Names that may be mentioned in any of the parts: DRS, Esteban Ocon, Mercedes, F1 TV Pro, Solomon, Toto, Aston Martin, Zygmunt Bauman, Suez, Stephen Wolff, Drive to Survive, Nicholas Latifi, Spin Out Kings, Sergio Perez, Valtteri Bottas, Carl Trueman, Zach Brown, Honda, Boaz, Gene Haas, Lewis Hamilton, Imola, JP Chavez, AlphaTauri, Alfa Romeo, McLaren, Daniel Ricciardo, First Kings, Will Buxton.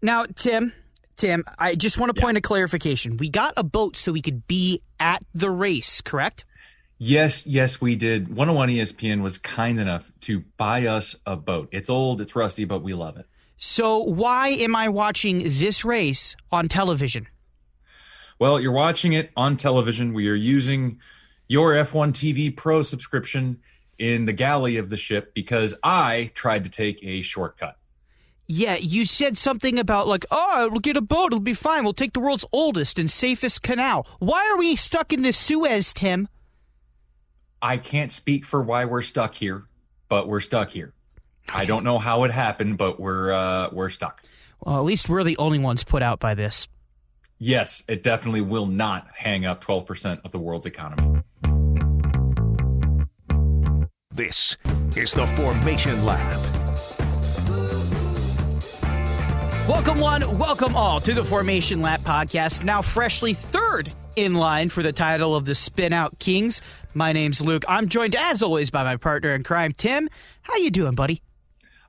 Now, Tim, I just want to point a clarification. We got a boat so we could be at the race, correct? Yes, we did. 101 ESPN was kind enough to buy us a boat. It's old, it's rusty, but we love it. So why am I watching this race on television? Well, you're watching it on television. We are using your F1 TV Pro subscription in the galley of the ship because I tried to take a shortcut. Yeah, you said something about like, oh, we'll get a boat. It'll be fine. We'll take the world's oldest and safest canal. Why are we stuck in the Suez, Tim? I can't speak for why we're stuck here, but we're stuck here. I don't know how it happened, but we're stuck. Well, at least we're the only ones put out by this. Yes, it definitely will not hang up 12% of the world's economy. This is the Formation Lab. Welcome one, welcome all to the Formation Lap podcast, now freshly third in line for the title of the Spin Out Kings. My name's Luke. I'm joined, as always, by my partner in crime, Tim. How you doing, buddy?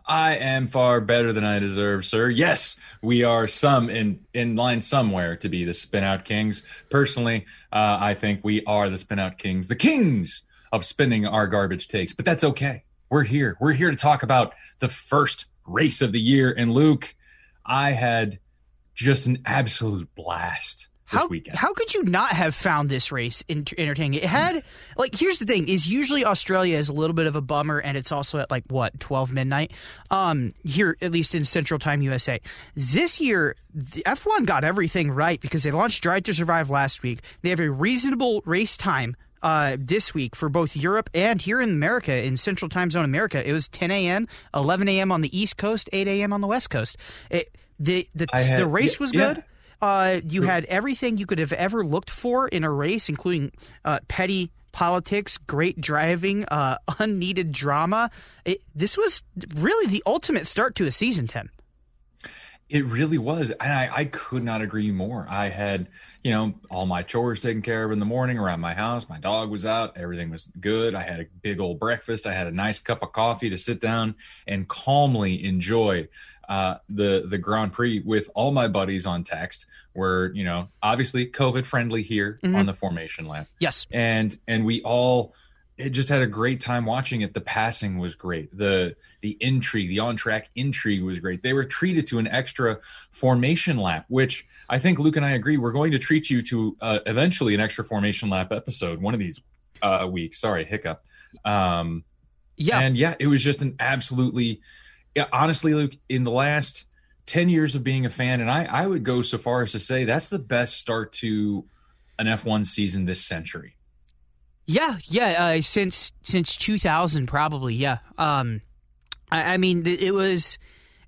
I am far better than I deserve, sir. Yes, we are some in line somewhere to be the Spin Out Kings. Personally, I think we are the Spin Out Kings, the kings of spinning our garbage takes. But that's okay. We're here. We're here to talk about the first race of the year. And Luke, I had just an absolute blast this weekend. How could you not have found this race entertaining? It had, like, here's the thing, is usually Australia is a little bit of a bummer, and it's also at, like, what, 12 midnight? Here, at least in Central Time USA. This year, the F1 got everything right because they launched Drive to Survive last week. They have a reasonable race time this week for both Europe and here in America, in Central Time Zone America. It was 10 a.m., 11 a.m. on the East Coast, 8 a.m. on the West Coast. The race was good. Yeah. You had everything you could have ever looked for in a race, including petty politics, great driving, unneeded drama. This was really the ultimate start to a season, Tim. It really was. And I could not agree more. I had, all my chores taken care of in the morning around my house. My dog was out. Everything was good. I had a big old breakfast. I had a nice cup of coffee to sit down and calmly enjoy the Grand Prix with all my buddies on text. We're, obviously COVID friendly here on the Formation Lab. Yes. And we all just had a great time watching it. The passing was great. The intrigue, the on-track intrigue was great. They were treated to an extra Formation Lap, which I think Luke and I agree, we're going to treat you to eventually an extra Formation Lap episode one of these weeks. Sorry, hiccup. Yeah. And yeah, it was just an absolutely... Yeah, honestly, Luke, in the last 10 years of being a fan, and I would go so far as to say that's the best start to an F1 season this century. Yeah, since 2000 probably, yeah. I mean, it was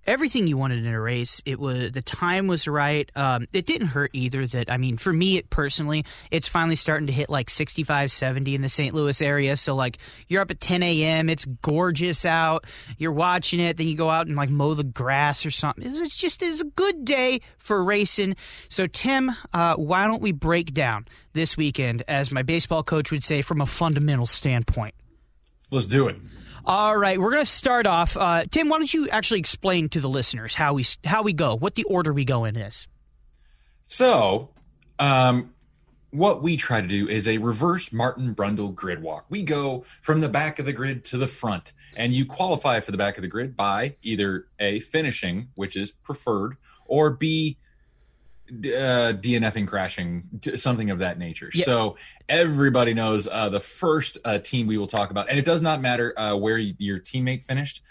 everything you wanted in a race. It was, the time was right. It didn't hurt either that, I mean, for me personally, it's finally starting to hit like 65, 70 in the St. Louis area. So like you're up at 10 a.m. It's gorgeous out. You're watching it. Then you go out and like mow the grass or something. It was a good day for racing. So Tim, why don't we break down this weekend, as my baseball coach would say, from a fundamental standpoint? Let's do it. All right, we're going to start off. Tim, why don't you actually explain to the listeners how we go, what the order we go in is? So, what we try to do is a reverse Martin Brundle grid walk. We go from the back of the grid to the front, and you qualify for the back of the grid by either A, finishing, which is preferred, or B, DNFing, crashing, something of that nature. Yeah. So everybody knows the first team we will talk about, and it does not matter where your teammate finished.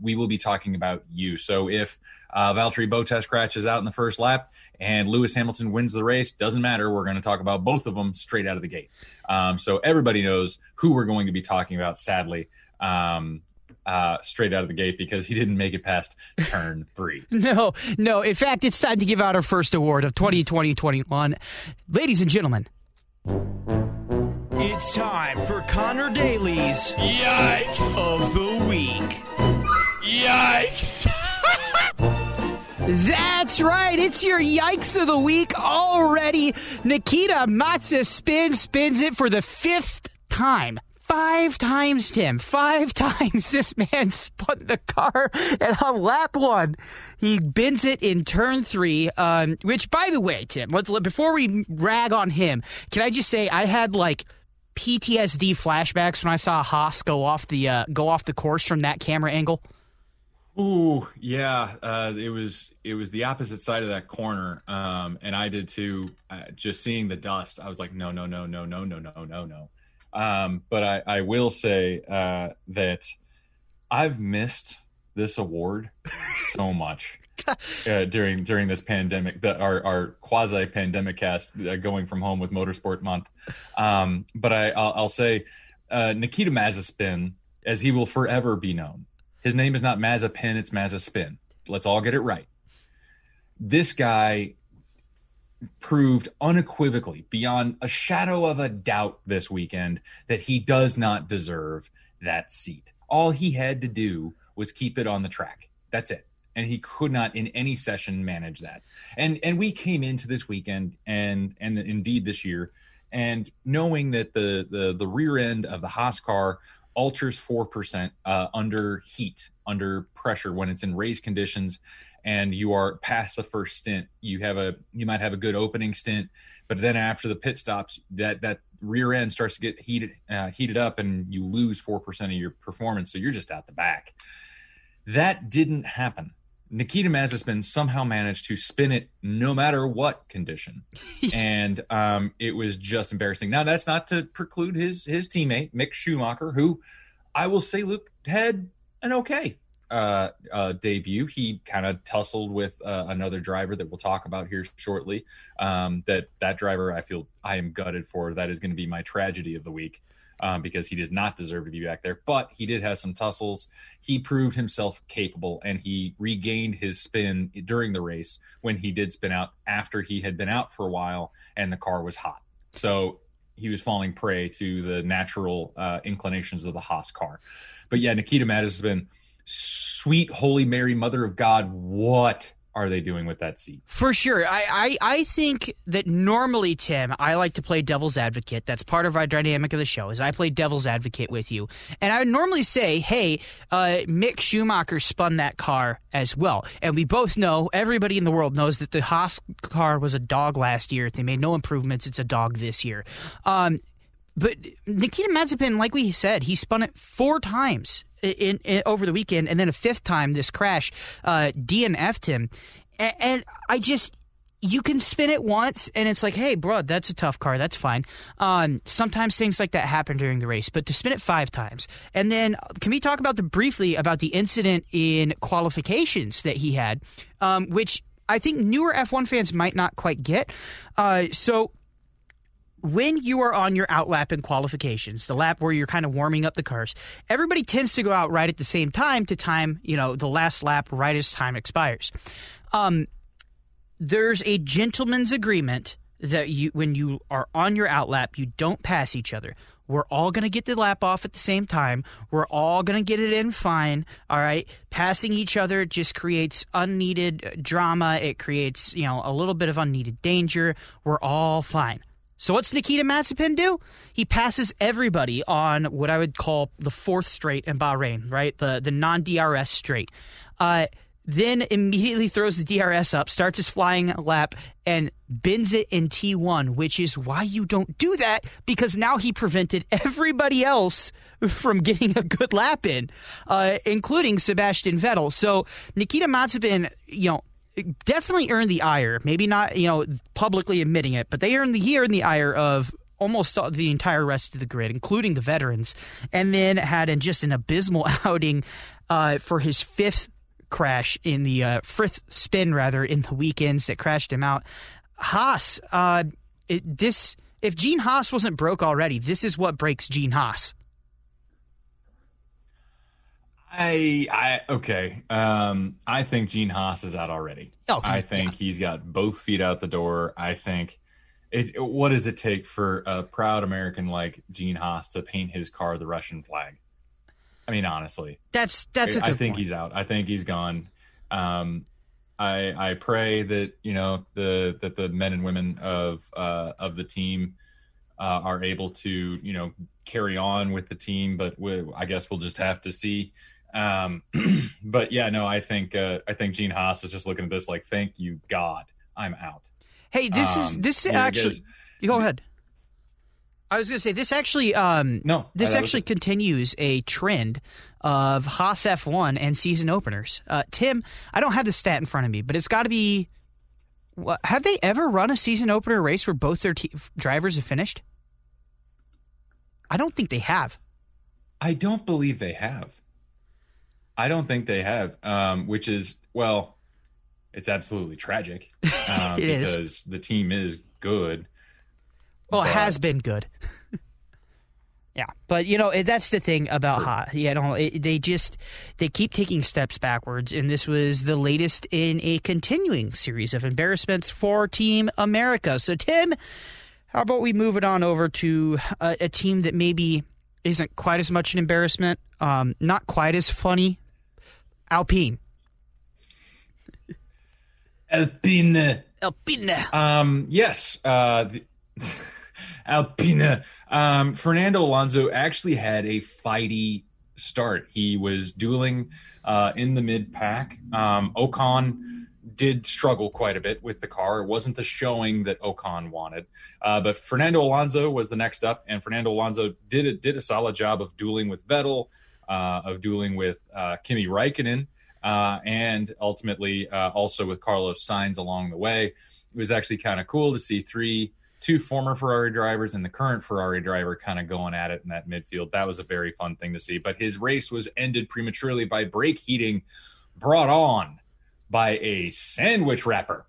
We will be talking about you. So if Valtteri Bottas crashes out in the first lap and Lewis Hamilton wins the race, doesn't matter. We're going to talk about both of them straight out of the gate. So everybody knows who we're going to be talking about, sadly, straight out of the gate, because he didn't make it past turn 3. No. In fact, it's time to give out our first award of 2020-21. Ladies and gentlemen, it's time for Connor Daly's Yikes of the Week. Yikes! That's right. It's your Yikes of the Week already. Nikita Mazepin spins it for the fifth time. 5 times, Tim. 5 times this man spun the car, and on lap 1, he bends it in turn 3, which, by the way, Tim, before we rag on him, can I just say I had, like, PTSD flashbacks when I saw Haas go off the course from that camera angle. Ooh, yeah. It was the opposite side of that corner, and I did too. Just seeing the dust, I was like, no. But I will say that I've missed this award so much during this pandemic, our quasi-pandemic cast going from home with Motorsport Month. But I'll say Nikita Mazepin, as he will forever be known. His name is not Mazepin, it's Mazepin. Let's all get it right. This guy proved unequivocally, beyond a shadow of a doubt this weekend, that he does not deserve that seat. All he had to do was keep it on the track. That's it. And he could not in any session manage that. And we came into this weekend and indeed this year, and knowing that the rear end of the Haas car alters 4% under heat, under pressure, when it's in race conditions, and you are past the first stint. You might have a good opening stint, but then after the pit stops, that rear end starts to get heated up, and you lose 4% of your performance. So you're just out the back. That didn't happen. Nikita Mazepin somehow managed to spin it no matter what condition. And it was just embarrassing. Now, that's not to preclude his teammate, Mick Schumacher, who I will say, Luke, had an okay debut. He kind of tussled with another driver that we'll talk about here shortly. That driver, I feel I am gutted for. That is going to be my tragedy of the week. Because he does not deserve to be back there. But he did have some tussles. He proved himself capable, and he regained his spin during the race when he did spin out after he had been out for a while and the car was hot. So he was falling prey to the natural inclinations of the Haas car. But, yeah, Nikita Mazepin, sweet Holy Mary, Mother of God, what are they doing with that seat? For sure. I think that normally, Tim, I like to play devil's advocate. That's part of our dynamic of the show, is I play devil's advocate with you. And I would normally say, hey, Mick Schumacher spun that car as well. And we both know, everybody in the world knows, that the Haas car was a dog last year. If they made no improvements, it's a dog this year. But Nikita Mazepin, like we said, he spun it 4 times in over the weekend, and then a 5th time this crash DNF'd him. And I just, you can spin it once, and it's like, hey, bro, that's a tough car. That's fine. Sometimes things like that happen during the race, but to spin it 5 times. And then can we talk about briefly about the incident in qualifications that he had, which I think newer F1 fans might not quite get. So when you are on your outlap in qualifications, the lap where you're kind of warming up the cars, everybody tends to go out right at the same time to time, the last lap right as time expires. There's a gentleman's agreement that when you are on your outlap, you don't pass each other. We're all going to get the lap off at the same time. We're all going to get it in fine, all right? Passing each other just creates unneeded drama. It creates, a little bit of unneeded danger. We're all fine. So what's Nikita Mazepin do? He passes everybody on what I would call the 4th straight in Bahrain, right? The non-DRS straight. Then immediately throws the DRS up, starts his flying lap, and bends it in T1, which is why you don't do that, because now he prevented everybody else from getting a good lap in, including Sebastian Vettel. So Nikita Mazepin, definitely earned the ire, maybe not, publicly admitting it, but he earned the ire of almost the entire rest of the grid, including the veterans, and then had just an abysmal outing for his 5th crash in the 5th spin, rather, in the weekends that crashed him out. Haas, if Gene Haas wasn't broke already, this is what breaks Gene Haas. I think Gene Haas is out already. Oh, I think he's got both feet out the door. I think what does it take for a proud American like Gene Haas to paint his car the Russian flag? I mean, honestly, that's a good I think point. He's out. I think he's gone. I pray that the men and women of the team are able to, you know, carry on with the team. But I guess we'll just have to see. But yeah, no, I think Gene Haas is just looking at this like, thank you, God, I'm out. Hey, this is actually – go ahead. I was going to say this actually continues a trend of Haas F1 and season openers. Tim, I don't have the stat in front of me, but it's got to be – have they ever run a season opener race where both their drivers have finished? I don't think they have. I don't believe they have. I don't think they have, which is, well, it's absolutely tragic because the team is good. Well, it has been good. Yeah. But, you know, that's the thing about Haas. Yeah, they keep taking steps backwards, and this was the latest in a continuing series of embarrassments for Team America. So, Tim, how about we move it on over to a team that maybe isn't quite as much an embarrassment, not quite as funny, Alpine. Alpine. Yes. Alpine. Fernando Alonso actually had a fighty start. He was dueling in the mid-pack. Ocon did struggle quite a bit with the car. It wasn't the showing that Ocon wanted. But Fernando Alonso was the next up, and Fernando Alonso did a solid job of dueling with Vettel, of dueling with Kimi Räikkönen, and ultimately also with Carlos Sainz along the way. It was actually kind of cool to see two former Ferrari drivers and the current Ferrari driver kind of going at it in that midfield. That was a very fun thing to see. But his race was ended prematurely by brake heating brought on by a sandwich wrapper.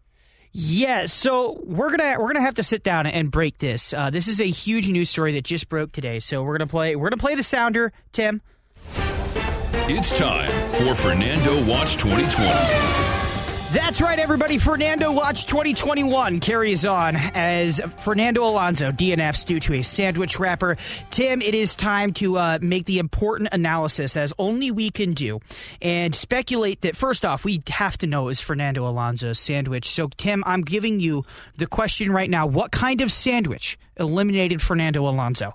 Yeah, so we're gonna have to sit down and break this. This is a huge news story that just broke today. So we're gonna play the sounder, Tim. It's time for Fernando Watch 2020. That's right, everybody. Fernando Watch 2021 carries on as Fernando Alonso DNFs due to a sandwich wrapper. Tim, it is time to make the important analysis, as only we can do, and speculate that, first off, we have to know is Fernando Alonso's sandwich. So, Tim, I'm giving you the question right now. What kind of sandwich eliminated Fernando Alonso?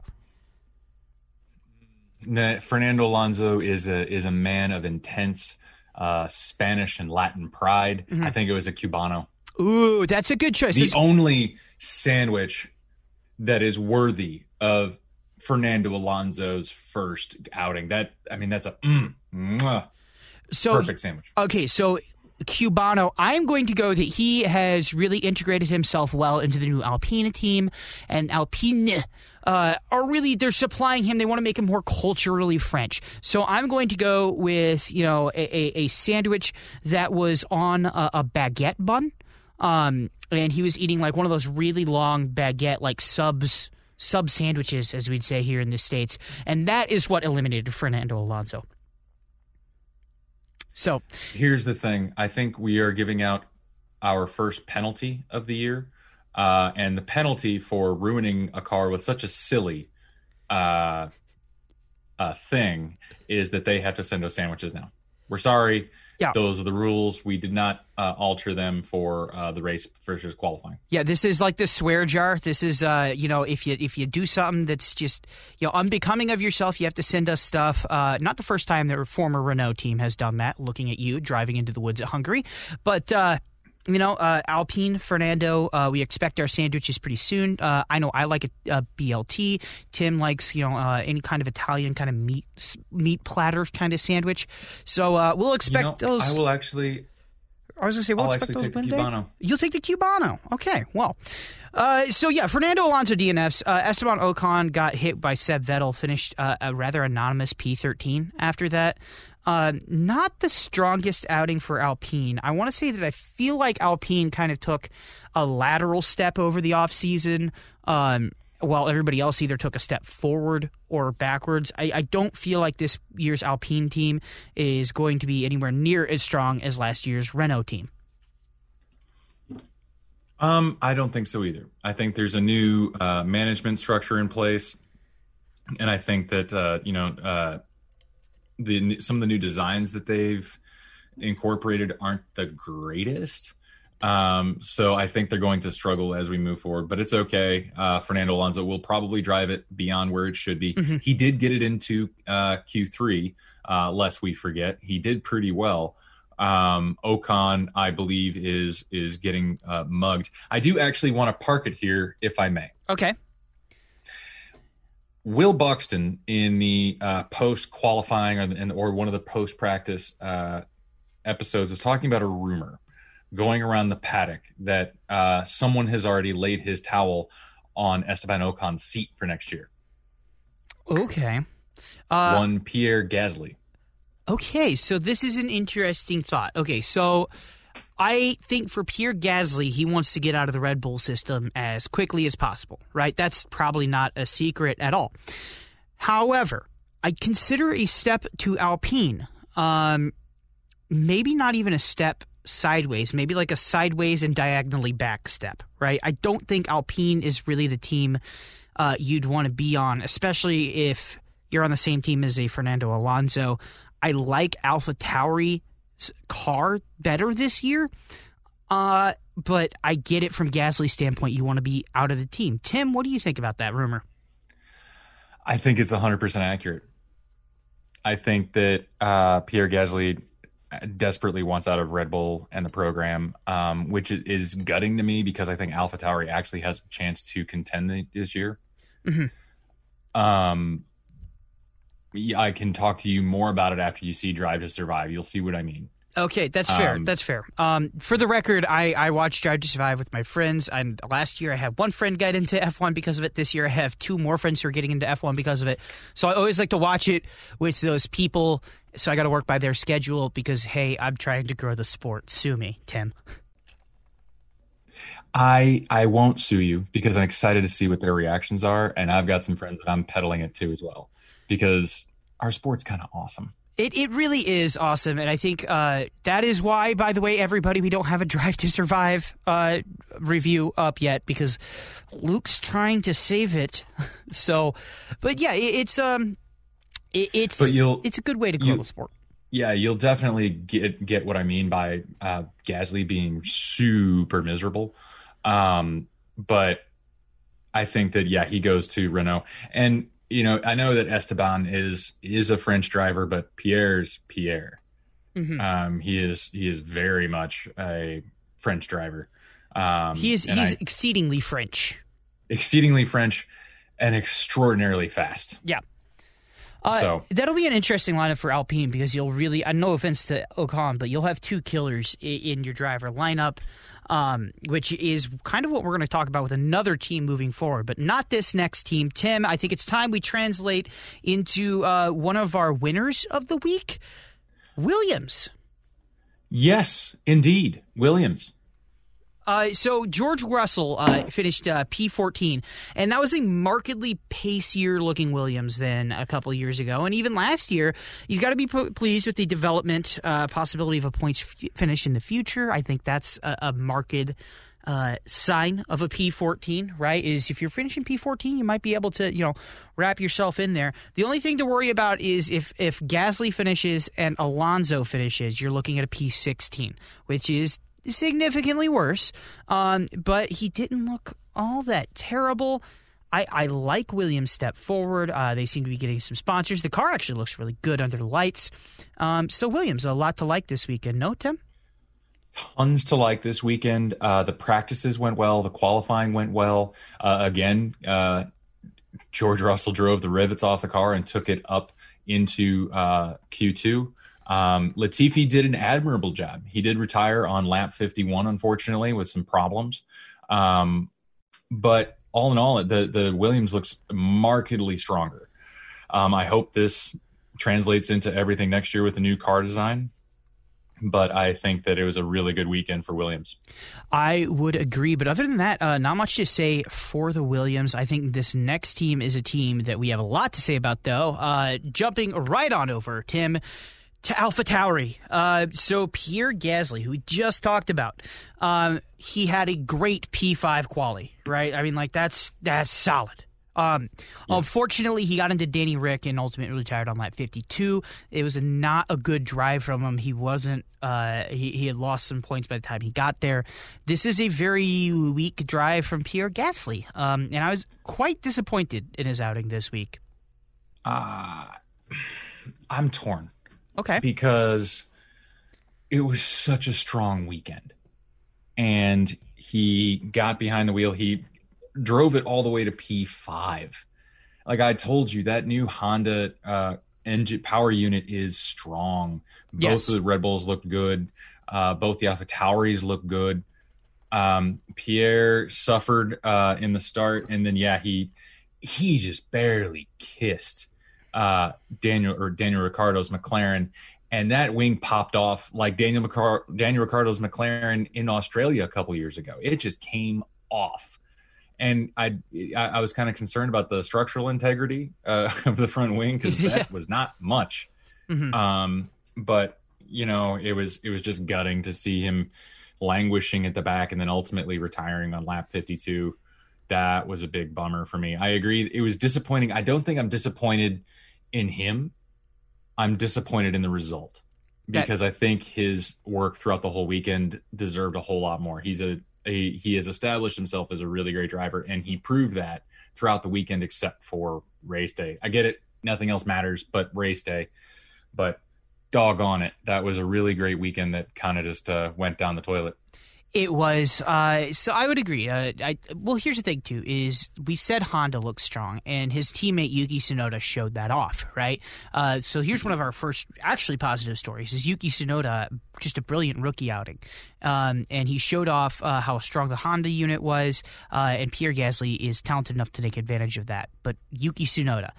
Fernando Alonso is a man of intense Spanish and Latin pride. Mm-hmm. I think it was a Cubano. Ooh, that's a good choice. The only sandwich that is worthy of Fernando Alonso's first outing. That's a perfect sandwich. Okay, so Cubano, I'm going to go that he has really integrated himself well into the new Alpine team, and Alpine are really, they're supplying him. They want to make him more culturally French. So I'm going to go with, you know, a sandwich that was on a baguette bun, and he was eating like one of those really long baguette, like sub sandwiches, as we'd say here in the States, and that is what eliminated Fernando Alonso. So here's the thing. I think we are giving out our first penalty of the year, and the penalty for ruining a car with such a silly thing is that they have to send us sandwiches now. We're sorry. Yeah. Those are the rules. We did not alter them for the race versus qualifying. Yeah, this is like the swear jar. This is, if you do something that's just, you know, unbecoming of yourself, you have to send us stuff. Not the first time their former Renault team has done that, looking at you driving into the woods at Hungary. But, Alpine, Fernando, we expect our sandwiches pretty soon. I know I like a BLT. Tim likes, any kind of Italian kind of meat platter kind of sandwich. So we'll expect those. I will actually. I was going to say, we'll expect those one day. You'll take the Cubano. Okay, well. Fernando Alonso DNFs. Esteban Ocon got hit by Seb Vettel, finished a rather anonymous P13 after that. Not the strongest outing for Alpine. I want to say that I feel like Alpine kind of took a lateral step over the offseason, while everybody else either took a step forward or backwards. I don't feel like this year's Alpine team is going to be anywhere near as strong as last year's Renault team. I don't think so either. I think there's a new management structure in place, and I think that, some of the new designs that they've incorporated aren't the greatest. So I think they're going to struggle as we move forward, but it's okay. Fernando Alonso will probably drive it beyond where it should be. Mm-hmm. He did get it into Q3, lest we forget. He did pretty well. Ocon, I believe, is getting mugged. I do actually want to park it here, if I may. Okay. Will Buxton, in the post-qualifying or one of the post-practice episodes, is talking about a rumor going around the paddock that someone has already laid his towel on Esteban Ocon's seat for next year. Okay. One Pierre Gasly. Okay, so this is an interesting thought. Okay, so I think for Pierre Gasly, he wants to get out of the Red Bull system as quickly as possible, right? That's probably not a secret at all. However, I consider a step to Alpine, maybe not even a step sideways, maybe like a sideways and diagonally back step, right? I don't think Alpine is really the team you'd want to be on, especially if you're on the same team as a Fernando Alonso. I like AlphaTauri's car better this year, but I get it from Gasly's standpoint. You want to be out of the team. Tim, what do you think about that rumor? I think it's 100% accurate. I think that Pierre Gasly desperately wants out of Red Bull and the program, which is gutting to me because I think AlphaTauri actually has a chance to contend this year. Mm-hmm. I can talk to you more about it after you see Drive to Survive. You'll see what I mean. Okay, that's fair. That's fair. For the record, I watched Drive to Survive with my friends. And last year I had one friend get into F1 because of it. This year I have two more friends who are getting into F1 because of it. So I always like to watch it with those people. So I got to work by their schedule because, hey, I'm trying to grow the sport. Sue me, Tim. I won't sue you because I'm excited to see what their reactions are. And I've got some friends that I'm peddling it to as well, because our sport's kind of awesome. It really is awesome, and I think that is why, by the way, everybody, we don't have a Drive to Survive review up yet because Luke's trying to save it. So, but yeah, it's a good way to grow the sport. Yeah, you'll definitely get what I mean by Gasly being super miserable, but I think that he goes to Renault. And you know, I know that Esteban is a French driver, but Pierre's Pierre. Mm-hmm. He is very much a French driver. He's exceedingly French. Exceedingly French and extraordinarily fast. Yeah. So that'll be an interesting lineup for Alpine because you'll really, no offense to Ocon, but you'll have two killers in your driver lineup, which is kind of what we're going to talk about with another team moving forward, but not this next team. Tim, I think it's time we translate into one of our winners of the week, Williams. Yes, indeed, Williams. So George Russell finished P14, and that was a markedly pacier-looking Williams than a couple years ago. And even last year, he's got to be pleased with the development, possibility of a points finish in the future. I think that's a marked sign of a P14, right? Is if you're finishing P14, you might be able to, wrap yourself in there. The only thing to worry about is if Gasly finishes and Alonso finishes, you're looking at a P16, which is significantly worse, but he didn't look all that terrible. I like Williams' step forward. They seem to be getting some sponsors. The car actually looks really good under the lights. So Williams, a lot to like this weekend. No, Tim? Tons to like this weekend. The practices went well. The qualifying went well. Again, George Russell drove the rivets off the car and took it up into Q2. Latifi did an admirable job. He did retire on lap 51, unfortunately, with some problems. But all in all, the Williams looks markedly stronger. I hope this translates into everything next year with a new car design. But I think that it was a really good weekend for Williams. I would agree. But other than that, not much to say for the Williams. I think this next team is a team that we have a lot to say about, though. Jumping right on over, Tim, to AlphaTauri. So Pierre Gasly, who we just talked about, he had a great P5 quali, right? I mean, like, that's solid. Unfortunately, he got into Danny Ric and ultimately retired on lap 52. It was not a good drive from him. He wasn't. He had lost some points by the time he got there. This is a very weak drive from Pierre Gasly, and I was quite disappointed in his outing this week. I'm torn. Okay. Because it was such a strong weekend, and he got behind the wheel. He drove it all the way to P5. Like I told you, that new Honda engine power unit is strong. Yes. Both of the Red Bulls look good. Both the Alfa Tauris look good. Pierre suffered in the start, and then he just barely kissed Daniel Ricciardo's McLaren, and that wing popped off like Daniel Ricciardo's McLaren in Australia a couple years ago. It just came off. And I was kind of concerned about the structural integrity of the front wing, because that was not much. Mm-hmm. But, it was just gutting to see him languishing at the back and then ultimately retiring on lap 52. That was a big bummer for me. I agree. It was disappointing. I don't think I'm disappointed in him. I'm disappointed in the result, because I think his work throughout the whole weekend deserved a whole lot more. He has established himself as a really great driver, and he proved that throughout the weekend except for race day. I get it. Nothing else matters but race day. But doggone it, that was a really great weekend that kind of just went down the toilet. It was. So I would agree. Here's the thing, too, is we said Honda looks strong, and his teammate Yuki Tsunoda showed that off, right? So here's one of our first actually positive stories is Yuki Tsunoda, just a brilliant rookie outing. And he showed off how strong the Honda unit was, and Pierre Gasly is talented enough to take advantage of that. But Yuki Tsunoda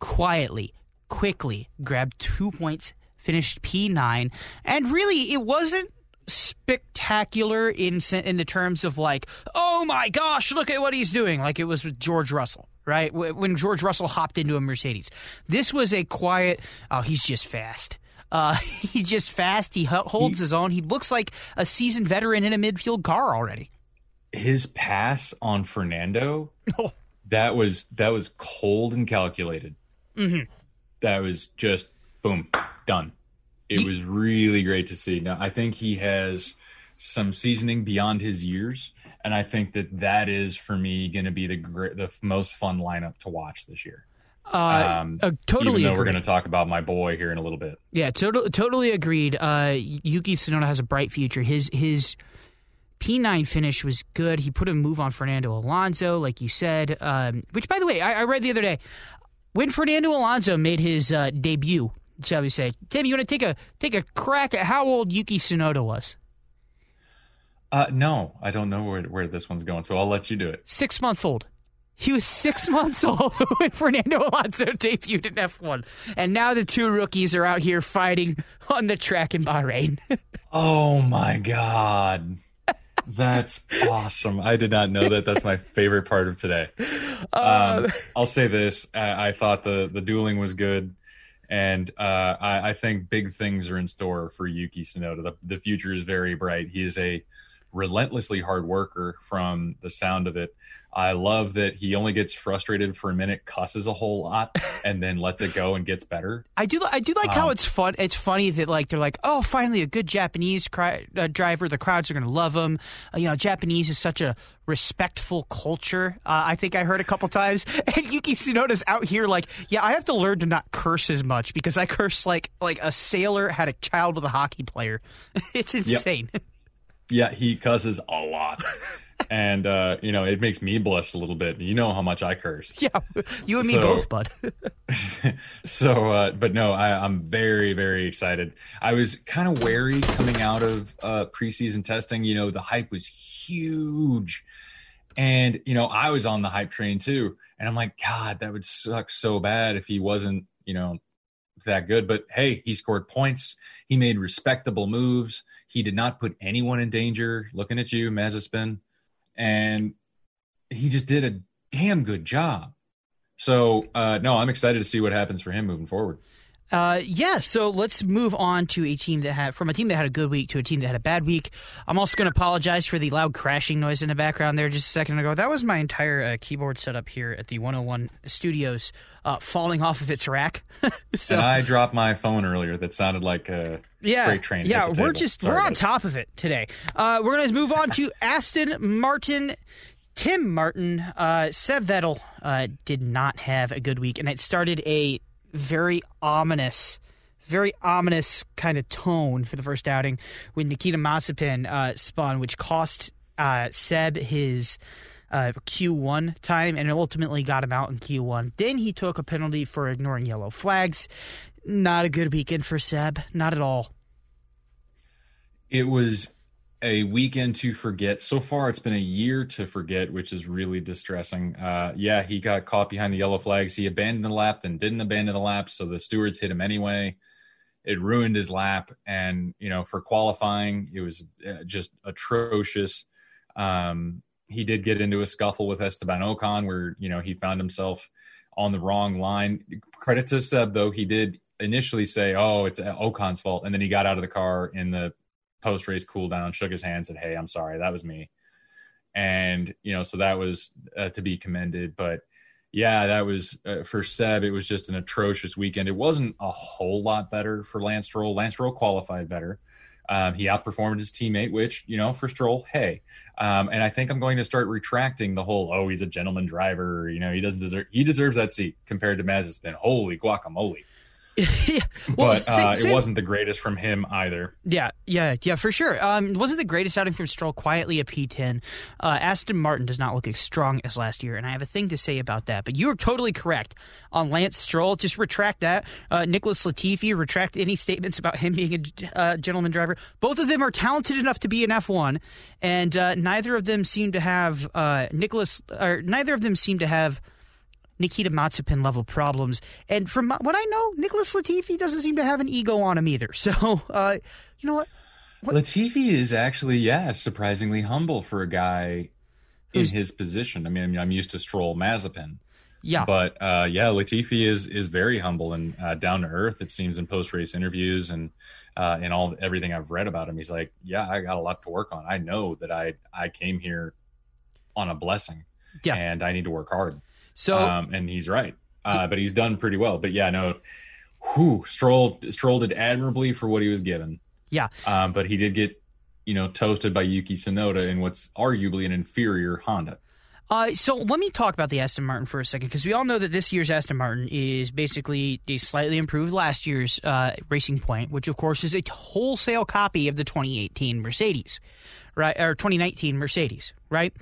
quietly, quickly grabbed 2 points, finished P9, and really it wasn't spectacular in the terms of like, oh my gosh, look at what he's doing, like it was with George Russell, right? When George Russell hopped into a Mercedes, this was a quiet, oh, he's just fast. He's just fast. He holds his own. He looks like a seasoned veteran in a midfield car already. His pass on Fernando, that was cold and calculated. Mm-hmm. That was just boom, done. It was really great to see. Now, I think he has some seasoning beyond his years, and I think that is, for me, going to be the most fun lineup to watch this year. Totally. Even though we're going to talk about my boy here in a little bit. Yeah, totally agreed. Yuki Tsunoda has a bright future. His P9 finish was good. He put a move on Fernando Alonso, like you said, which, by the way, I read the other day, when Fernando Alonso made his debut, shall we say, Tim, you want to take a crack at how old Yuki Tsunoda was? No, I don't know where this one's going, so I'll let you do it. 6 months old. He was 6 months old when Fernando Alonso debuted in F1. And now the two rookies are out here fighting on the track in Bahrain. Oh, my God. That's awesome. I did not know that. That's my favorite part of today. I'll say this. I thought the dueling was good. And I think big things are in store for Yuki Tsunoda. The future is very bright. He is a relentlessly hard worker from the sound of it. I love that he only gets frustrated for a minute, cusses a whole lot, and then lets it go and gets better. I do like how it's fun. It's funny that like they're like, oh, finally a good Japanese driver. The crowds are going to love him. Japanese is such a respectful culture. I think I heard a couple times. And Yuki Tsunoda's out here like, yeah, I have to learn to not curse as much because I curse like a sailor had a child with a hockey player. It's insane. Yep. Yeah, he cusses a lot. And, it makes me blush a little bit. You know how much I curse. Yeah, you and me both, bud. I'm very, very excited. I was kind of wary coming out of preseason testing. The hype was huge. And, I was on the hype train too. And I'm like, God, that would suck so bad if he wasn't, that good. But, hey, he scored points. He made respectable moves. He did not put anyone in danger. Looking at you, Mazepin. And he just did a damn good job. So, I'm excited to see what happens for him moving forward. Yeah, so let's move on to a team that had, from a team that had a good week to a team that had a bad week. I'm also going to apologize for the loud crashing noise in the background there just a second ago. That was my entire keyboard setup here at the 101 Studios falling off of its rack. So, and I dropped my phone earlier that sounded like a freight train. Yeah, we're just we're on top of it today. We're going to move on to Aston Martin. Tim Martin, Seb Vettel did not have a good week, and it started a very ominous kind of tone for the first outing when Nikita Mazepin spun, which cost Seb his Q1 time and ultimately got him out in Q1. Then he took a penalty for ignoring yellow flags. Not a good weekend for Seb. Not at all. It was a weekend to forget. So far, it's been a year to forget, which is really distressing. Yeah, he got caught behind the yellow flags. He abandoned the lap, then didn't abandon the lap, so the stewards hit him anyway. It ruined his lap, and, you know, for qualifying, it was just atrocious. He did get into a scuffle with Esteban Ocon where, you know, he found himself on the wrong line. Credit to Seb, though. He did initially say, oh, it's Ocon's fault, and then he got out of the car in the post-race cool down, shook his hand, said, hey, I'm sorry, that was me. And, you know, so that was to be commended. But yeah, that was for Seb, it was just an atrocious weekend. It wasn't a whole lot better for Lance Stroll. Lance Stroll qualified better. He outperformed his teammate, which, you know, for Stroll, hey. And I think I'm going to start retracting the whole, oh, he's a gentleman driver, you know, he deserves that seat compared to Mazepin. Holy guacamole. Yeah. Well, but it wasn't the greatest from him either. Yeah, for sure. It wasn't the greatest outing from Stroll, quietly a P10. Aston Martin does not look as strong as last year, and I have a thing to say about that. But you are totally correct on Lance Stroll. Just retract that. Nicholas Latifi, retract any statements about him being a gentleman driver. Both of them are talented enough to be in F1, and neither of them seem to have Nikita Mazepin level problems, and from what I know, Nicholas Latifi doesn't seem to have an ego on him either. So, you know what? Latifi is actually, surprisingly humble for a guy in his position. I mean, I'm used to Stroll, Mazepin, but Latifi is very humble and down to earth. It seems in post race interviews and in everything I've read about him, he's like, yeah, I got a lot to work on. I know that I came here on a blessing, and I need to work hard. So and he's right, but he's done pretty well. But yeah, no, Stroll did admirably for what he was given. Yeah, but he did get, you know, toasted by Yuki Tsunoda in what's arguably an inferior Honda. So let me talk about the Aston Martin for a second, because we all know that this year's Aston Martin is basically a slightly improved last year's Racing Point, which of course is a wholesale copy of the 2018 Mercedes. Right, or 2019 Mercedes, right?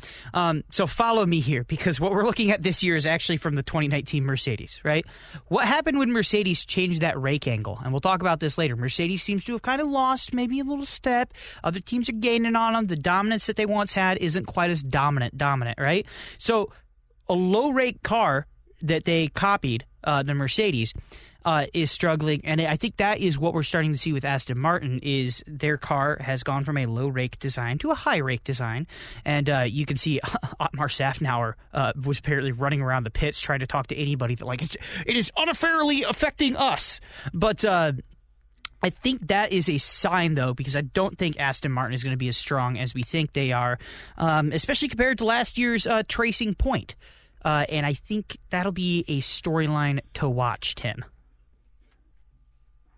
So follow me here, because what we're looking at this year is actually from the 2019 Mercedes, right? What happened when Mercedes changed that rake angle? And we'll talk about this later. Mercedes seems to have kind of lost maybe a little step. Other teams are gaining on them. The dominance that they once had isn't quite as dominant, right? So a low-rake car that they copied, the Mercedes, is struggling, and I think that is what we're starting to see with Aston Martin. Is their car has gone from a low rake design to a high rake design, and you can see Otmar Safnauer was apparently running around the pits trying to talk to anybody that like it is unfairly affecting us. But I think that is a sign, though, because I don't think Aston Martin is going to be as strong as we think they are, especially compared to last year's Racing Point, and I think that'll be a storyline to watch, Tim.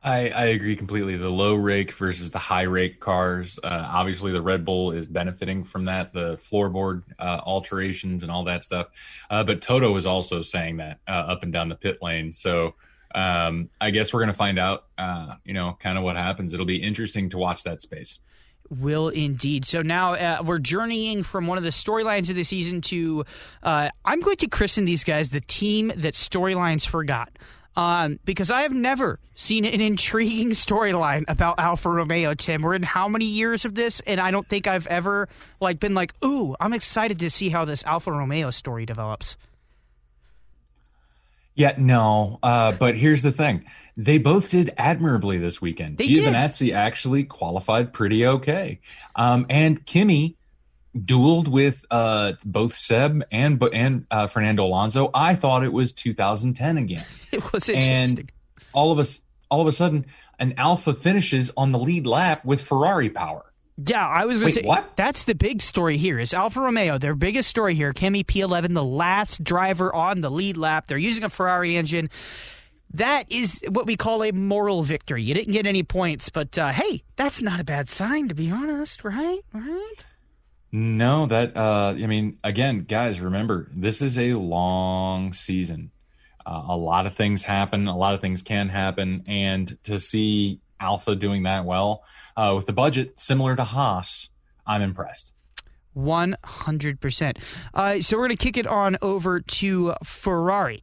I agree completely. The low rake versus the high rake cars. Obviously, the Red Bull is benefiting from that, the floorboard alterations and all that stuff. But Toto was also saying that up and down the pit lane. So I guess we're going to find out, you know, kind of what happens. It'll be interesting to watch that space. Will indeed. So now we're journeying from one of the storylines of the season to I'm going to christen these guys the team that storylines forgot. Because I have never seen an intriguing storyline about Alfa Romeo, Tim. We're in how many years of this, and I don't think I've ever been like, ooh, I'm excited to see how this Alfa Romeo story develops. Yeah, no, but here's the thing. They both did admirably this weekend. They Giovinazzi actually qualified pretty okay. And Kimi dueled with both Seb and Fernando Alonso. I thought it was 2010 again. It was interesting. And all of us, all of a sudden an Alpha finishes on the lead lap with Ferrari power. Yeah, I was going to say, what? That's the big story here is Alfa Romeo, their biggest story here. Kimi P11, the last driver on the lead lap. They're using a Ferrari engine. That is what we call a moral victory. You didn't get any points, but hey, that's not a bad sign, to be honest, right? Right? No, that, I mean, again, guys, remember, this is a long season. A lot of things happen. A lot of things can happen. And to see Alpha doing that well with the budget similar to Haas, I'm impressed. 100%. So we're going to kick it on over to Ferrari.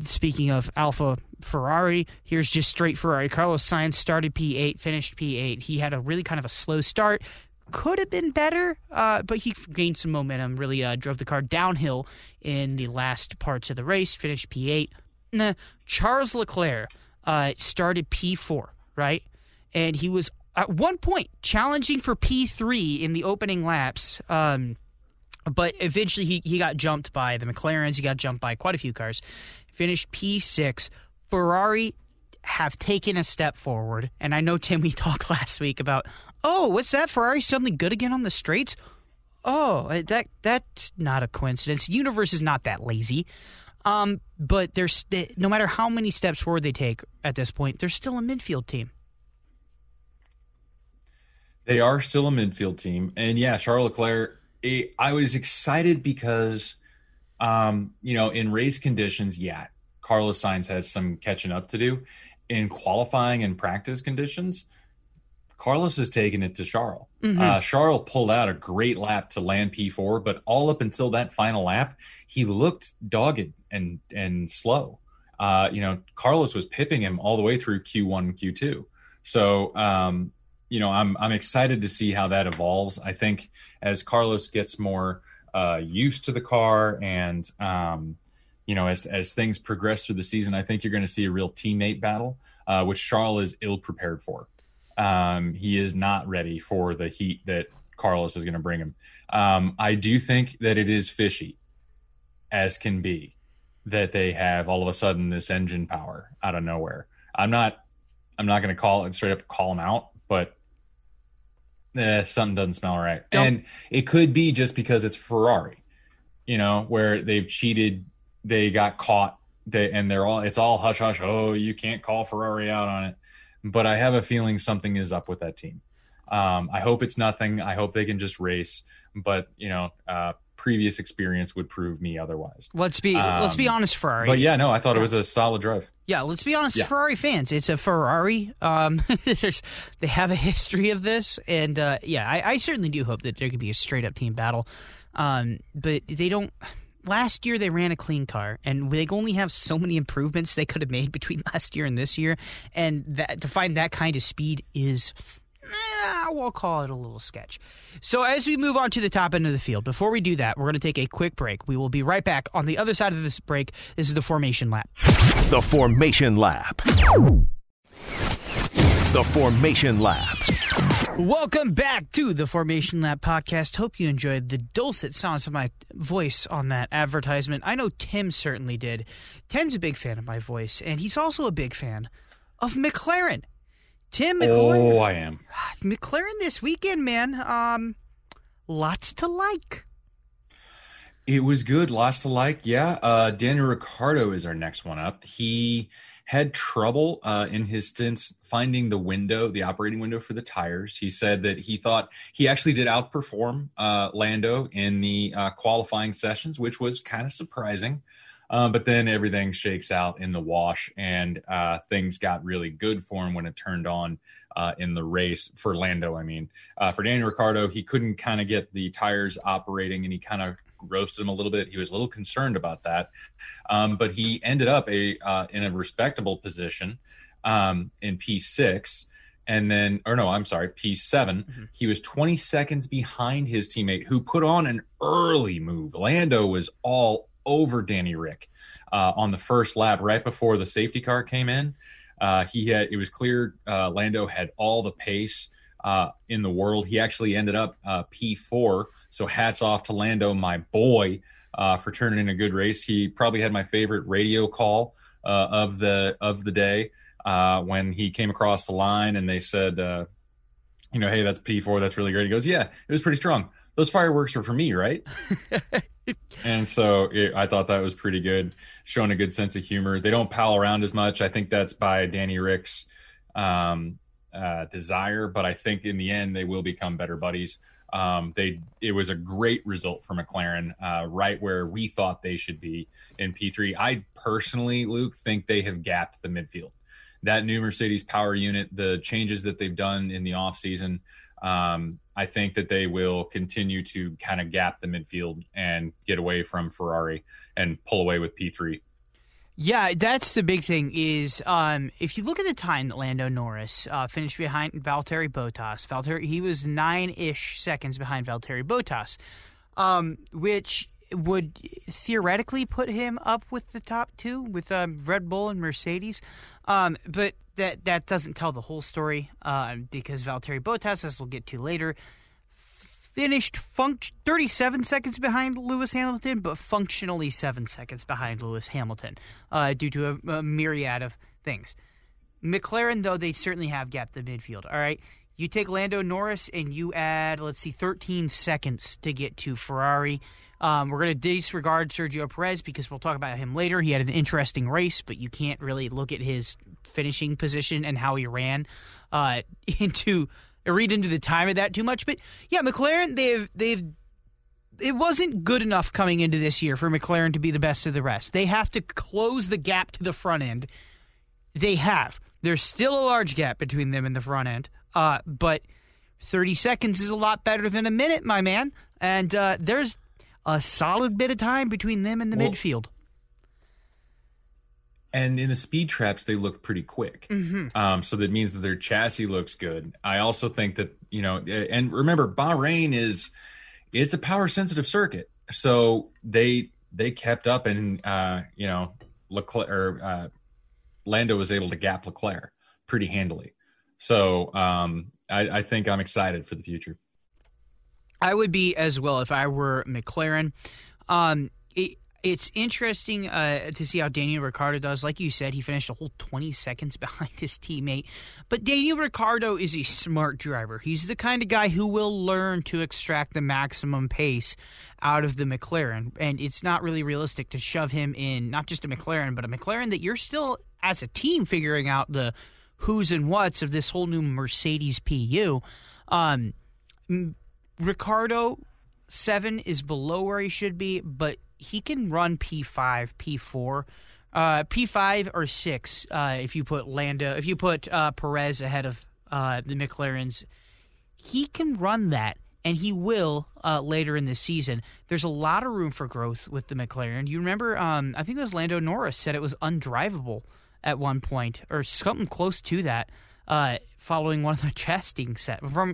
Speaking of Alpha Ferrari, here's just straight Ferrari. Carlos Sainz started P8, finished P8. He had a really kind of a slow start. Could have been better, but he gained some momentum, really drove the car downhill in the last parts of the race, finished P8. Nah. Charles Leclerc started P4, right? And he was, at one point, challenging for P3 in the opening laps, but eventually he got jumped by the McLarens. He got jumped by quite a few cars. Finished P6. Ferrari have taken a step forward. And I know, Tim, we talked last week about, oh, what's that? Ferrari suddenly good again on the straights? Oh, that's not a coincidence. Universe is not that lazy. But there's no matter how many steps forward they take at this point, they're still a midfield team. They are still a midfield team. And, yeah, Charles Leclerc, I was excited because, you know, in race conditions, yeah, Carlos Sainz has some catching up to do. In qualifying and practice conditions, Carlos has taken it to Charles. Mm-hmm. Charles pulled out a great lap to land P4, but all up until that final lap, he looked dogged and slow. You know, Carlos was pipping him all the way through Q1, Q2. So, you know, I'm excited to see how that evolves. I think as Carlos gets more used to the car and, you know, as things progress through the season, I think you're going to see a real teammate battle, which Charles is ill prepared for. He is not ready for the heat that Carlos is going to bring him. I do think that it is fishy as can be that they have all of a sudden this engine power out of nowhere. I'm not going to call it straight up, call him out, but something doesn't smell right. Don't. And it could be just because it's Ferrari, you know, where they've cheated, they got caught, and it's all hush hush. Oh, you can't call Ferrari out on it. But I have a feeling something is up with that team. I hope it's nothing. I hope they can just race. But you know, previous experience would prove me otherwise. Let's be honest, Ferrari. But yeah, no, I thought it was a solid drive. Yeah, let's be honest, yeah. Ferrari fans. It's a Ferrari. They have a history of this, and yeah, I certainly do hope that there could be a straight-up team battle. But they don't. Last year they ran a clean car, and they only have so many improvements they could have made between last year and this year, and that to find that kind of speed is, we'll call it a little sketch. So as we move on to the top end of the field, before we do that, we're going to take a quick break. We will be right back. On the other side of this break, this is the Formation Lap. The Formation Lap. The Formation Lap. Welcome back to the Formation Lap podcast. Hope you enjoyed the dulcet sounds of my voice on that advertisement. I know Tim certainly did. Tim's a big fan of my voice, and he's also a big fan of McLaren. Tim McLaren. Oh, I am. McLaren this weekend, man. Lots to like. It was good. Lots to like, yeah. Daniel Ricciardo is our next one up. He had trouble in his stints finding the window, the operating window for the tires. He said that he thought he actually did outperform Lando in the qualifying sessions, which was kind of surprising. But then everything shakes out in the wash, and things got really good for him when it turned on in the race for Lando. I mean, for Daniel Ricciardo, he couldn't kind of get the tires operating, and he kind of roasted him a little bit. He was a little concerned about that, but he ended up in a respectable position in P6. And then, or no, I'm sorry, P7. Mm-hmm. He was 20 seconds behind his teammate, who put on an early move. Lando was all over Danny Rick on the first lap right before the safety car came in. It was clear Lando had all the pace in the world. He actually ended up P4, so hats off to Lando, my boy, for turning in a good race. He probably had my favorite radio call of the day. when he came across the line and they said, you know, hey, that's P4, that's really great. He goes, yeah, it was pretty strong. Those fireworks are for me, right? And so I thought that was pretty good, showing a good sense of humor. They don't pal around as much. I think that's by Danny Rick's desire, but I think in the end they will become better buddies. It was a great result for McLaren, right where we thought they should be in P3. I personally, Luke, think they have gapped the midfield. That new Mercedes power unit, the changes that they've done in the offseason, I think that they will continue to kind of gap the midfield and get away from Ferrari and pull away with P3. Yeah, that's the big thing is if you look at the time that Lando Norris finished behind Valtteri Bottas, he was 9-ish seconds behind Valtteri Bottas, which would theoretically put him up with the top two with Red Bull and Mercedes. But that doesn't tell the whole story because Valtteri Bottas, as we'll get to later, finished 37 seconds behind Lewis Hamilton, but functionally 7 seconds behind Lewis Hamilton due to a myriad of things. McLaren, though, they certainly have gapped the midfield. All right, you take Lando Norris and you add, 13 seconds to get to Ferrari. We're going to disregard Sergio Perez because we'll talk about him later. He had an interesting race, but you can't really look at his finishing position and how he ran read into the time of that too much. But yeah, McLaren, it wasn't good enough coming into this year for McLaren to be the best of the rest. They have to close the gap to the front end. They have. There's still a large gap between them and the front end. But 30 seconds is a lot better than a minute, my man. And there's a solid bit of time between them and the midfield. And in the speed traps, they look pretty quick. Mm-hmm. So that means that their chassis looks good. I also think that, you know, and remember, Bahrain it's a power-sensitive circuit. So they kept up and, you know, Lando was able to gap Leclerc pretty handily. So I think I'm excited for the future. I would be as well if I were McLaren. It's interesting to see how Daniel Ricciardo does. Like you said, he finished a whole 20 seconds behind his teammate. But Daniel Ricciardo is a smart driver. He's the kind of guy who will learn to extract the maximum pace out of the McLaren. And it's not really realistic to shove him in not just a McLaren, but a McLaren that you're still, as a team, figuring out the who's and what's of this whole new Mercedes PU. Ricciardo, 7 is below where he should be, but he can run P5, P4, P5 or 6 if you put Perez ahead of the McLarens. He can run that, and he will later in the season. There's a lot of room for growth with the McLaren. You remember, I think it was Lando Norris said it was undrivable at one point or something close to that following one of the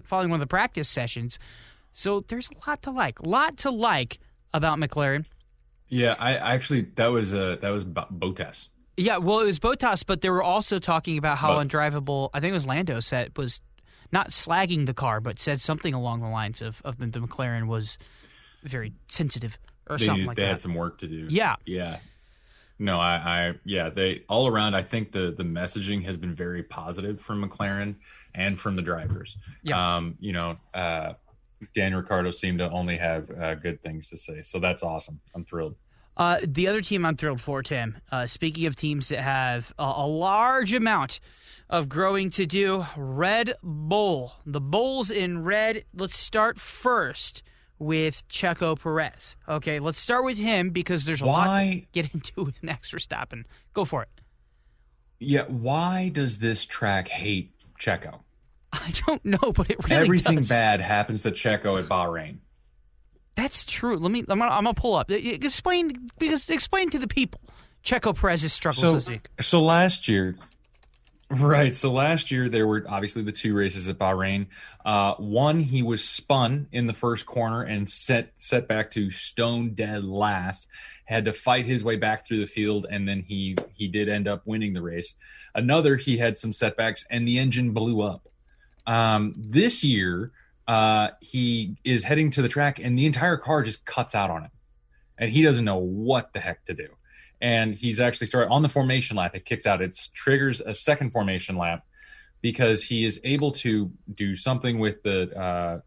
following one of the practice sessions. So there's a lot to like. About McLaren. Yeah, I actually that was Bottas. Yeah, well, it was Bottas, but they were also talking about how undrivable. I think it was Lando said was not slagging the car, but said something along the lines of the McLaren was very sensitive or something like that. They had some work to do. Yeah, yeah. No, they all around. I think the messaging has been very positive from McLaren and from the drivers. Yeah, you know. Dan Ricciardo seemed to only have good things to say. So that's awesome. I'm thrilled. The other team I'm thrilled for, Tim, speaking of teams that have a large amount of growing to do, Red Bull. The Bulls in red. Let's start first with Checo Perez. Okay, let's start with him because there's a lot to get into with Max Verstappen. Go for it. Yeah, why does this track hate Checo? I don't know, but it really everything bad happens to Checo at Bahrain. That's true. I'm gonna pull up. Explain to the people Checo Perez's struggles this week. So last year there were obviously the two races at Bahrain. One, he was spun in the first corner and set back to stone dead last. Had to fight his way back through the field, and then he did end up winning the race. Another, he had some setbacks, and the engine blew up. This year, he is heading to the track and the entire car just cuts out on him and he doesn't know what the heck to do. and he's actually started on the formation lap. It kicks out. It triggers a second formation lap because he is able to do something with the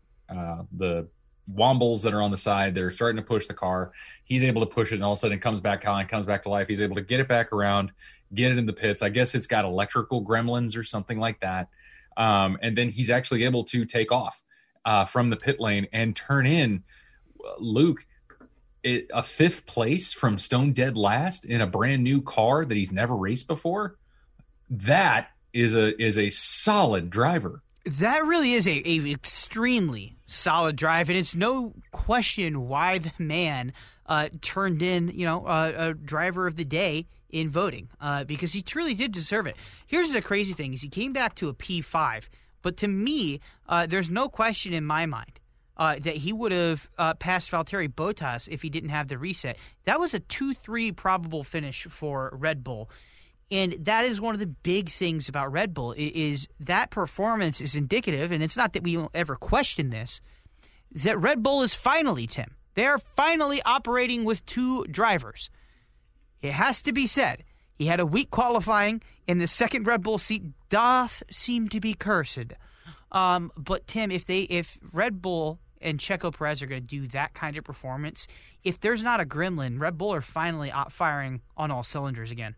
wombles that are on the side. They're starting to push the car. He's able to push it, and all of a sudden it comes back. Colin comes back to life. He's able to get it back around, get it in the pits. I guess it's got electrical gremlins or something like that. And then he's actually able to take off from the pit lane and turn in, Luke, a fifth place from stone dead last in a brand new car that he's never raced before. That is a solid driver. That really is a extremely solid drive, and it's no question why the man turned in, a driver of the day in voting, because he truly did deserve it. Here's the crazy thing: is he came back to a P5, but to me, there's no question in my mind that he would have passed Valtteri Bottas if he didn't have the reset. That was a 2-3 probable finish for Red Bull. And that is one of the big things about Red Bull is that performance is indicative, and it's not that we ever question this, that Red Bull is finally, Tim, they are finally operating with two drivers. It has to be said. He had a weak qualifying, and the second Red Bull seat doth seem to be cursed. But, Tim, if Red Bull and Checo Perez are going to do that kind of performance, if there's not a gremlin, Red Bull are finally firing on all cylinders again.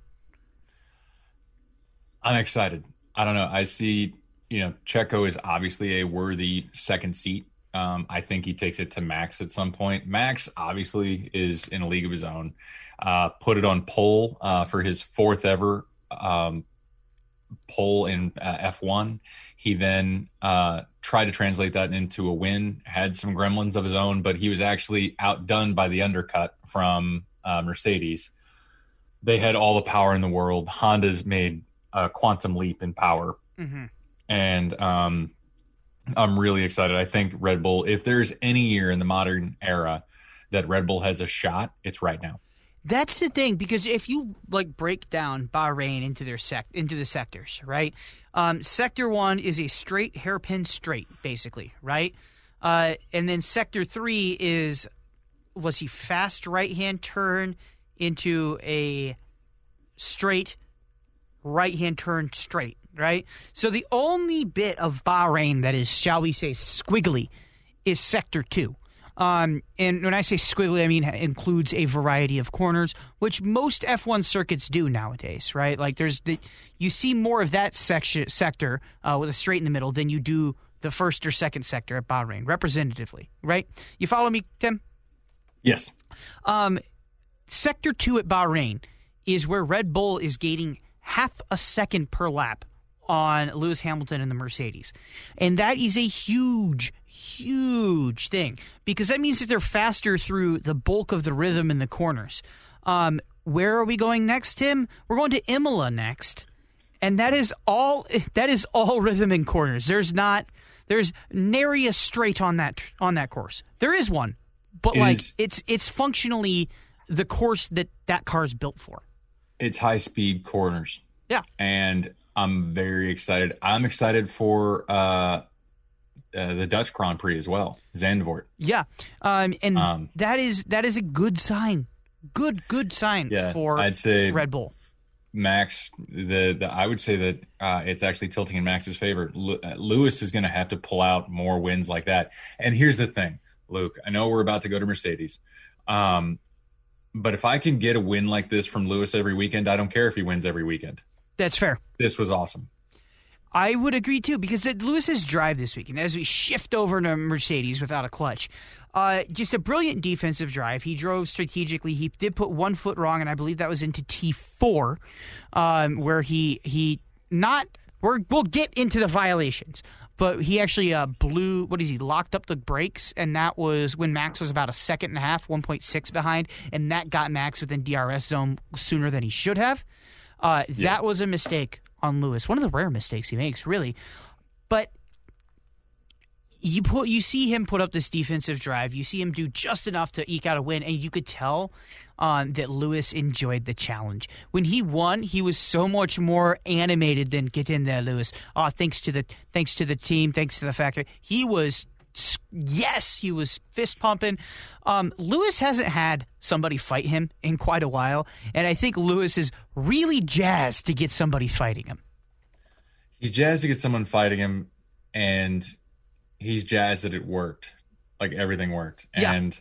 I'm excited. I don't know. I see, Checo is obviously a worthy second seat. I think he takes it to Max at some point. Max obviously is in a league of his own. Put it on pole for his fourth ever pole in F1. He then tried to translate that into a win, had some gremlins of his own, but he was actually outdone by the undercut from Mercedes. They had all the power in the world. Honda's made a quantum leap in power. Mm-hmm. And I'm really excited. I think Red Bull, if there's any year in the modern era that Red Bull has a shot, it's right now. That's the thing, because if you break down Bahrain into their into the sectors, right? Sector 1 is a straight hairpin straight, basically, right? And then sector 3 is fast right-hand turn into a straight right-hand turn straight, right? So the only bit of Bahrain that is, shall we say, squiggly is Sector 2. And when I say squiggly, I mean includes a variety of corners, which most F1 circuits do nowadays, right? You see more of that sector with a straight in the middle than you do the first or second sector at Bahrain, representatively, right? You follow me, Tim? Yes. Sector 2 at Bahrain is where Red Bull is gaining half a second per lap on Lewis Hamilton and the Mercedes. And that is a huge, huge thing, because that means that they're faster through the bulk of the rhythm in the corners. Where are we going next, Tim? We're going to Imola next. And that is all rhythm in corners. There's nary a straight on that course. There is one, but it's functionally the course that car is built for. It's high-speed corners. Yeah. And I'm very excited. I'm excited for the Dutch Grand Prix as well, Zandvoort. Yeah. And that is a good sign. Good sign for Red Bull. Max, I would say that it's actually tilting in Max's favor. Lewis is going to have to pull out more wins like that. And here's the thing, Luke. I know we're about to go to Mercedes. But if I can get a win like this from Lewis every weekend, I don't care if he wins every weekend. That's fair. This was awesome. I would agree, too, because Lewis's drive this weekend, as we shift over to Mercedes without a clutch, just a brilliant defensive drive. He drove strategically. He did put one foot wrong, and I believe that was into T4, where we'll get into the violations. But he actually locked up the brakes, and that was when Max was about a second and a half, 1.6 behind, and that got Max within DRS zone sooner than he should have. That was a mistake on Lewis, one of the rare mistakes he makes, really. But you see him put up this defensive drive. You see him do just enough to eke out a win, and you could tell that Lewis enjoyed the challenge. When he won, he was so much more animated than "get in there, Lewis." Thanks to the team, thanks to the factory. He was Yes, he was fist pumping. Lewis hasn't had somebody fight him in quite a while, and I think Lewis is really jazzed to get somebody fighting him. He's jazzed to get someone fighting him, and he's jazzed that it worked. Like, everything worked. Yeah. And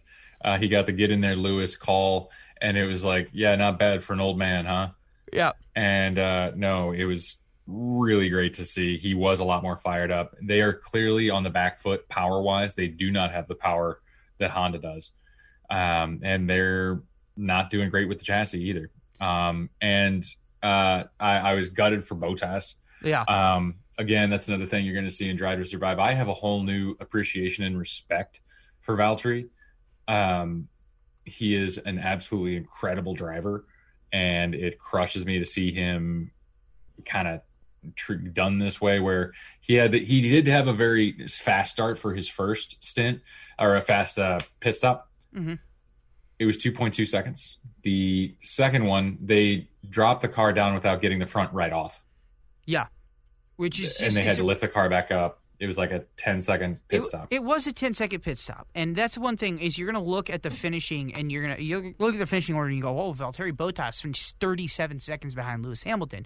he got the get in there Lewis call, and it was like, yeah, not bad for an old man, huh? Yeah. And no, it was really great to see. He was a lot more fired up. They are clearly on the back foot power-wise. They do not have the power that Honda does. And they're not doing great with the chassis either. I was gutted for Bottas. Yeah. Again, that's another thing you're going to see in Drive to Survive. I have a whole new appreciation and respect for Valtteri. He is an absolutely incredible driver, and it crushes me to see him kind of done this way, where he did have a very fast start for his first stint, or a fast pit stop. Mm-hmm. It was 2.2 seconds. The second one, they dropped the car down without getting the front right off. Yeah. Which is, and they had to lift the car back up. It was like a 10-second pit stop. It was a 10-second pit stop, and that's one thing is you're going to look at the finishing, and you look at the finishing order, and you go, "Oh, Valtteri Bottas finished 37 seconds behind Lewis Hamilton."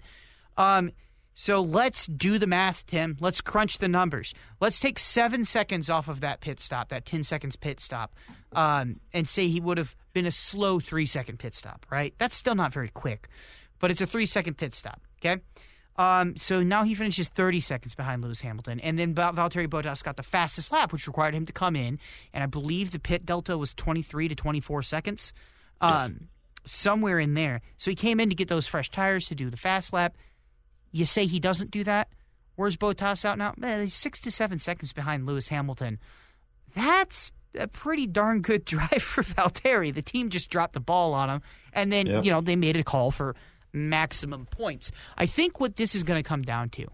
So let's do the math, Tim. Let's crunch the numbers. Let's take 7 seconds off of that pit stop, that 10 seconds pit stop, and say he would have been a slow 3-second pit stop. Right? That's still not very quick, but it's a 3-second pit stop. Okay. So now he finishes 30 seconds behind Lewis Hamilton. And then Valtteri Bottas got the fastest lap, which required him to come in. And I believe the pit delta was 23 to 24 seconds, somewhere in there. So he came in to get those fresh tires to do the fast lap. You say he doesn't do that. Where's Bottas out now? He's 6 to 7 seconds behind Lewis Hamilton. That's a pretty darn good drive for Valtteri. The team just dropped the ball on him. And then, they made a call for maximum points. I think what this is going to come down to,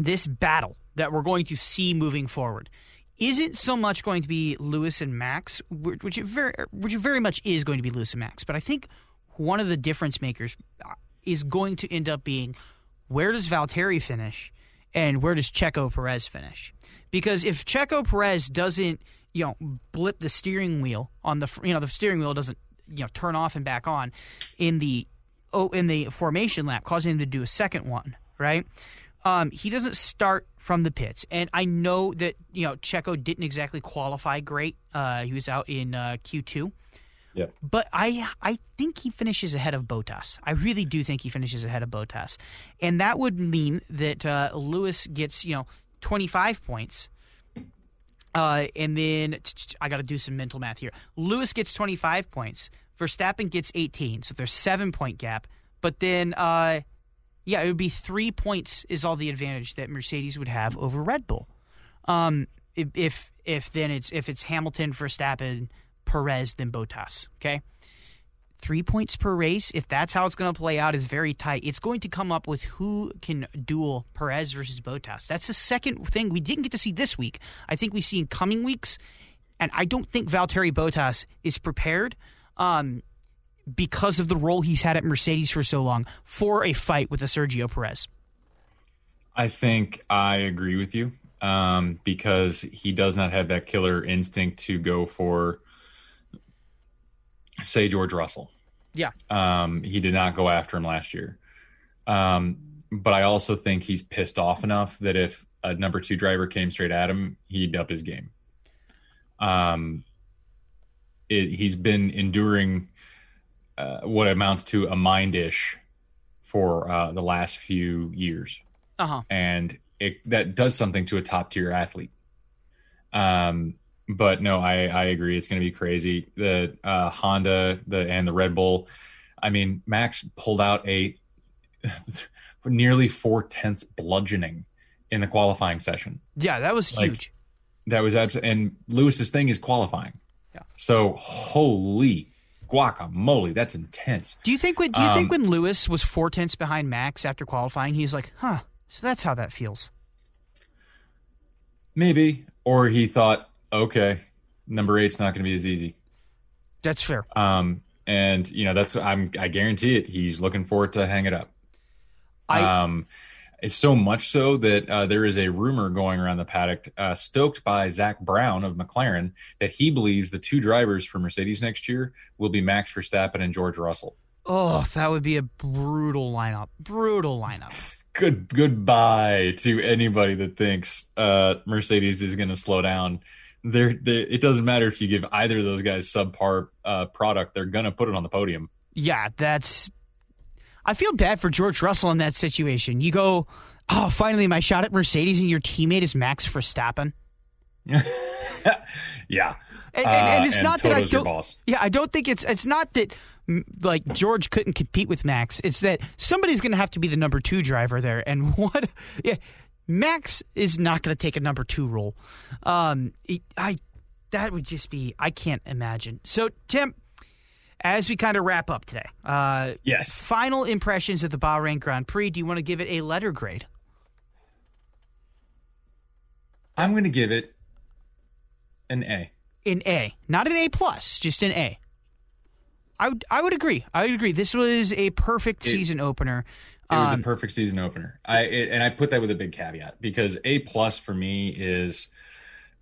this battle that we're going to see moving forward, isn't so much going to be Lewis and Max, which it very much is going to be Lewis and Max, but I think one of the difference makers is going to end up being, where does Valtteri finish and where does Checo Perez finish? Because if Checo Perez doesn't, blip the steering wheel on the steering wheel doesn't turn off and back on in the formation lap, causing him to do a second one, right? He doesn't start from the pits. And I know that, Checo didn't exactly qualify great. He was out in Q2. Yeah. But I think he finishes ahead of Bottas. I really do think he finishes ahead of Bottas. And that would mean that Lewis gets, 25 points. And then I got to do some mental math here. Lewis gets 25 points. Verstappen gets 18. So there's 7-point gap. But then, it would be 3 points is all the advantage that Mercedes would have over Red Bull. If it's Hamilton, Verstappen, Perez, then Bottas. Okay, 3 points per race. If that's how it's going to play out, is very tight. It's going to come up with who can duel Perez versus Bottas. That's the second thing we didn't get to see this week. I think we see in coming weeks, and I don't think Valtteri Bottas is prepared because of the role he's had at Mercedes for so long for a fight with a Sergio Perez. I think I agree with you because he does not have that killer instinct to go for, say, George Russell. Yeah. He did not go after him last year. But I also think he's pissed off enough that if a number two driver came straight at him, he'd up his game. He's been enduring what amounts to a mind ish for the last few years. Uh-huh. And that does something to a top tier athlete. But no, I agree. It's going to be crazy. The Honda and the Red Bull. I mean, Max pulled out a nearly 4/10 bludgeoning in the qualifying session. Yeah, that was huge. That was absolutely. And Lewis's thing is qualifying. Yeah. So holy guacamole, that's intense. Do you think when Lewis was 4/10 behind Max after qualifying, he was like, huh? So that's how that feels. Maybe, or he thought, okay, number 8's not going to be as easy. That's fair. And that's I guarantee it. He's looking forward to hang it up. It's so much so that there is a rumor going around the paddock, stoked by Zach Brown of McLaren, that he believes the two drivers for Mercedes next year will be Max Verstappen and George Russell. Oh, that would be a brutal lineup. Brutal lineup. Goodbye to anybody that thinks Mercedes is going to slow down. It doesn't matter if you give either of those guys subpar product. They're going to put it on the podium. Yeah, that's... I feel bad for George Russell in that situation. You go, oh, finally my shot at Mercedes, and your teammate is Max Verstappen. Yeah. And it's not that I don't... Yeah, I don't think it's not that, like, George couldn't compete with Max. It's that somebody's going to have to be the number two driver there. And what... Yeah, Max is not going to take a number two role. That would just be... I can't imagine. So, Tim... As we kind of wrap up today, yes. Final impressions of the Bahrain Grand Prix. Do you want to give it a letter grade? I'm going to give it an A. An A, not an A plus, just an A. I would agree. I would agree. This was a perfect season opener. It was a perfect season opener. I put that with a big caveat, because A plus for me is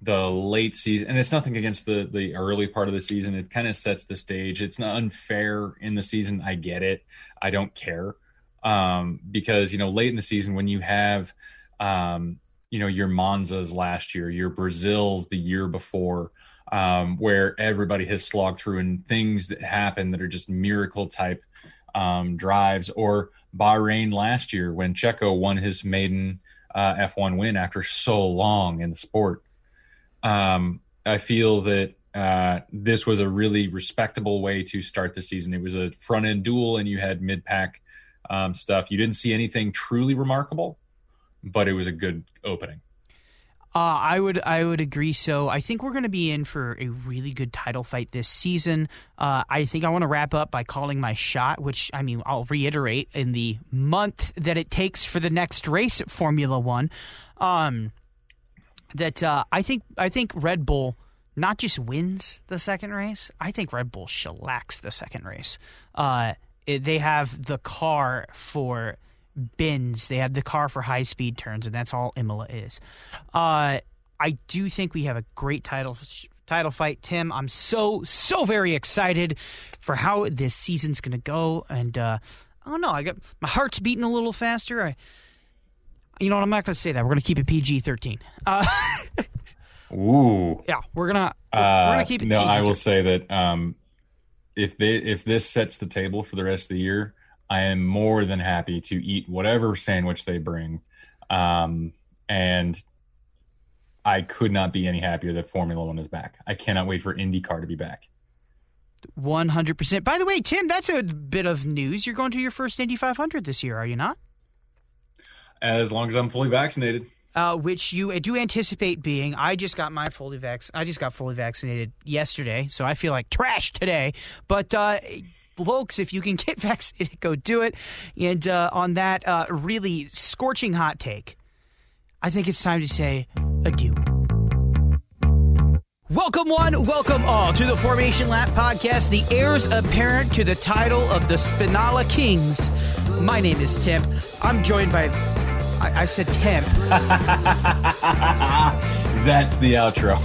the late season, and it's nothing against the early part of the season. It kind of sets the stage. It's not unfair in the season. I get it. I don't care. Because, you know, late in the season, when you have, you know, your Monzas last year, your Brazils the year before, where everybody has slogged through, and things that happen that are just miracle type drives, or Bahrain last year when Checo won his maiden F1 win after so long in the sport. I feel that this was a really respectable way to start the season. It was a front-end duel, and you had mid-pack stuff. You didn't see anything truly remarkable, but it was a good opening. I would agree. So I think we're going to be in for a really good title fight this season. I think I want to wrap up by calling my shot, which, I mean, I'll reiterate, in the month that it takes for the next race at Formula One. I think Red Bull not just wins the second race. I think Red Bull shellacks the second race. They have the car for bins. They have the car for high-speed turns, and that's all Imola is. I do think we have a great title fight, Tim. I'm so very excited for how this season's going to go. And I don't know. I got my heart's beating a little faster. You know what? I'm not going to say that. We're going to keep it PG-13. Ooh. Yeah, we're gonna keep it. No, PG-13. I will say that if this sets the table for the rest of the year, I am more than happy to eat whatever sandwich they bring, and I could not be any happier that Formula One is back. I cannot wait for IndyCar to be back. 100%. By the way, Tim, that's a bit of news. You're going to your first Indy 500 this year, are you not? As long as I'm fully vaccinated. Which you do anticipate being. I just got fully vaccinated yesterday, so I feel like trash today. But, folks, if you can get vaccinated, go do it. And on that really scorching hot take, I think it's time to say adieu. Welcome one, welcome all to the Formation Lap podcast, the heirs apparent to the title of the Spin Out Kings. My name is Tim. I'm joined by... I said Tim. That's the outro.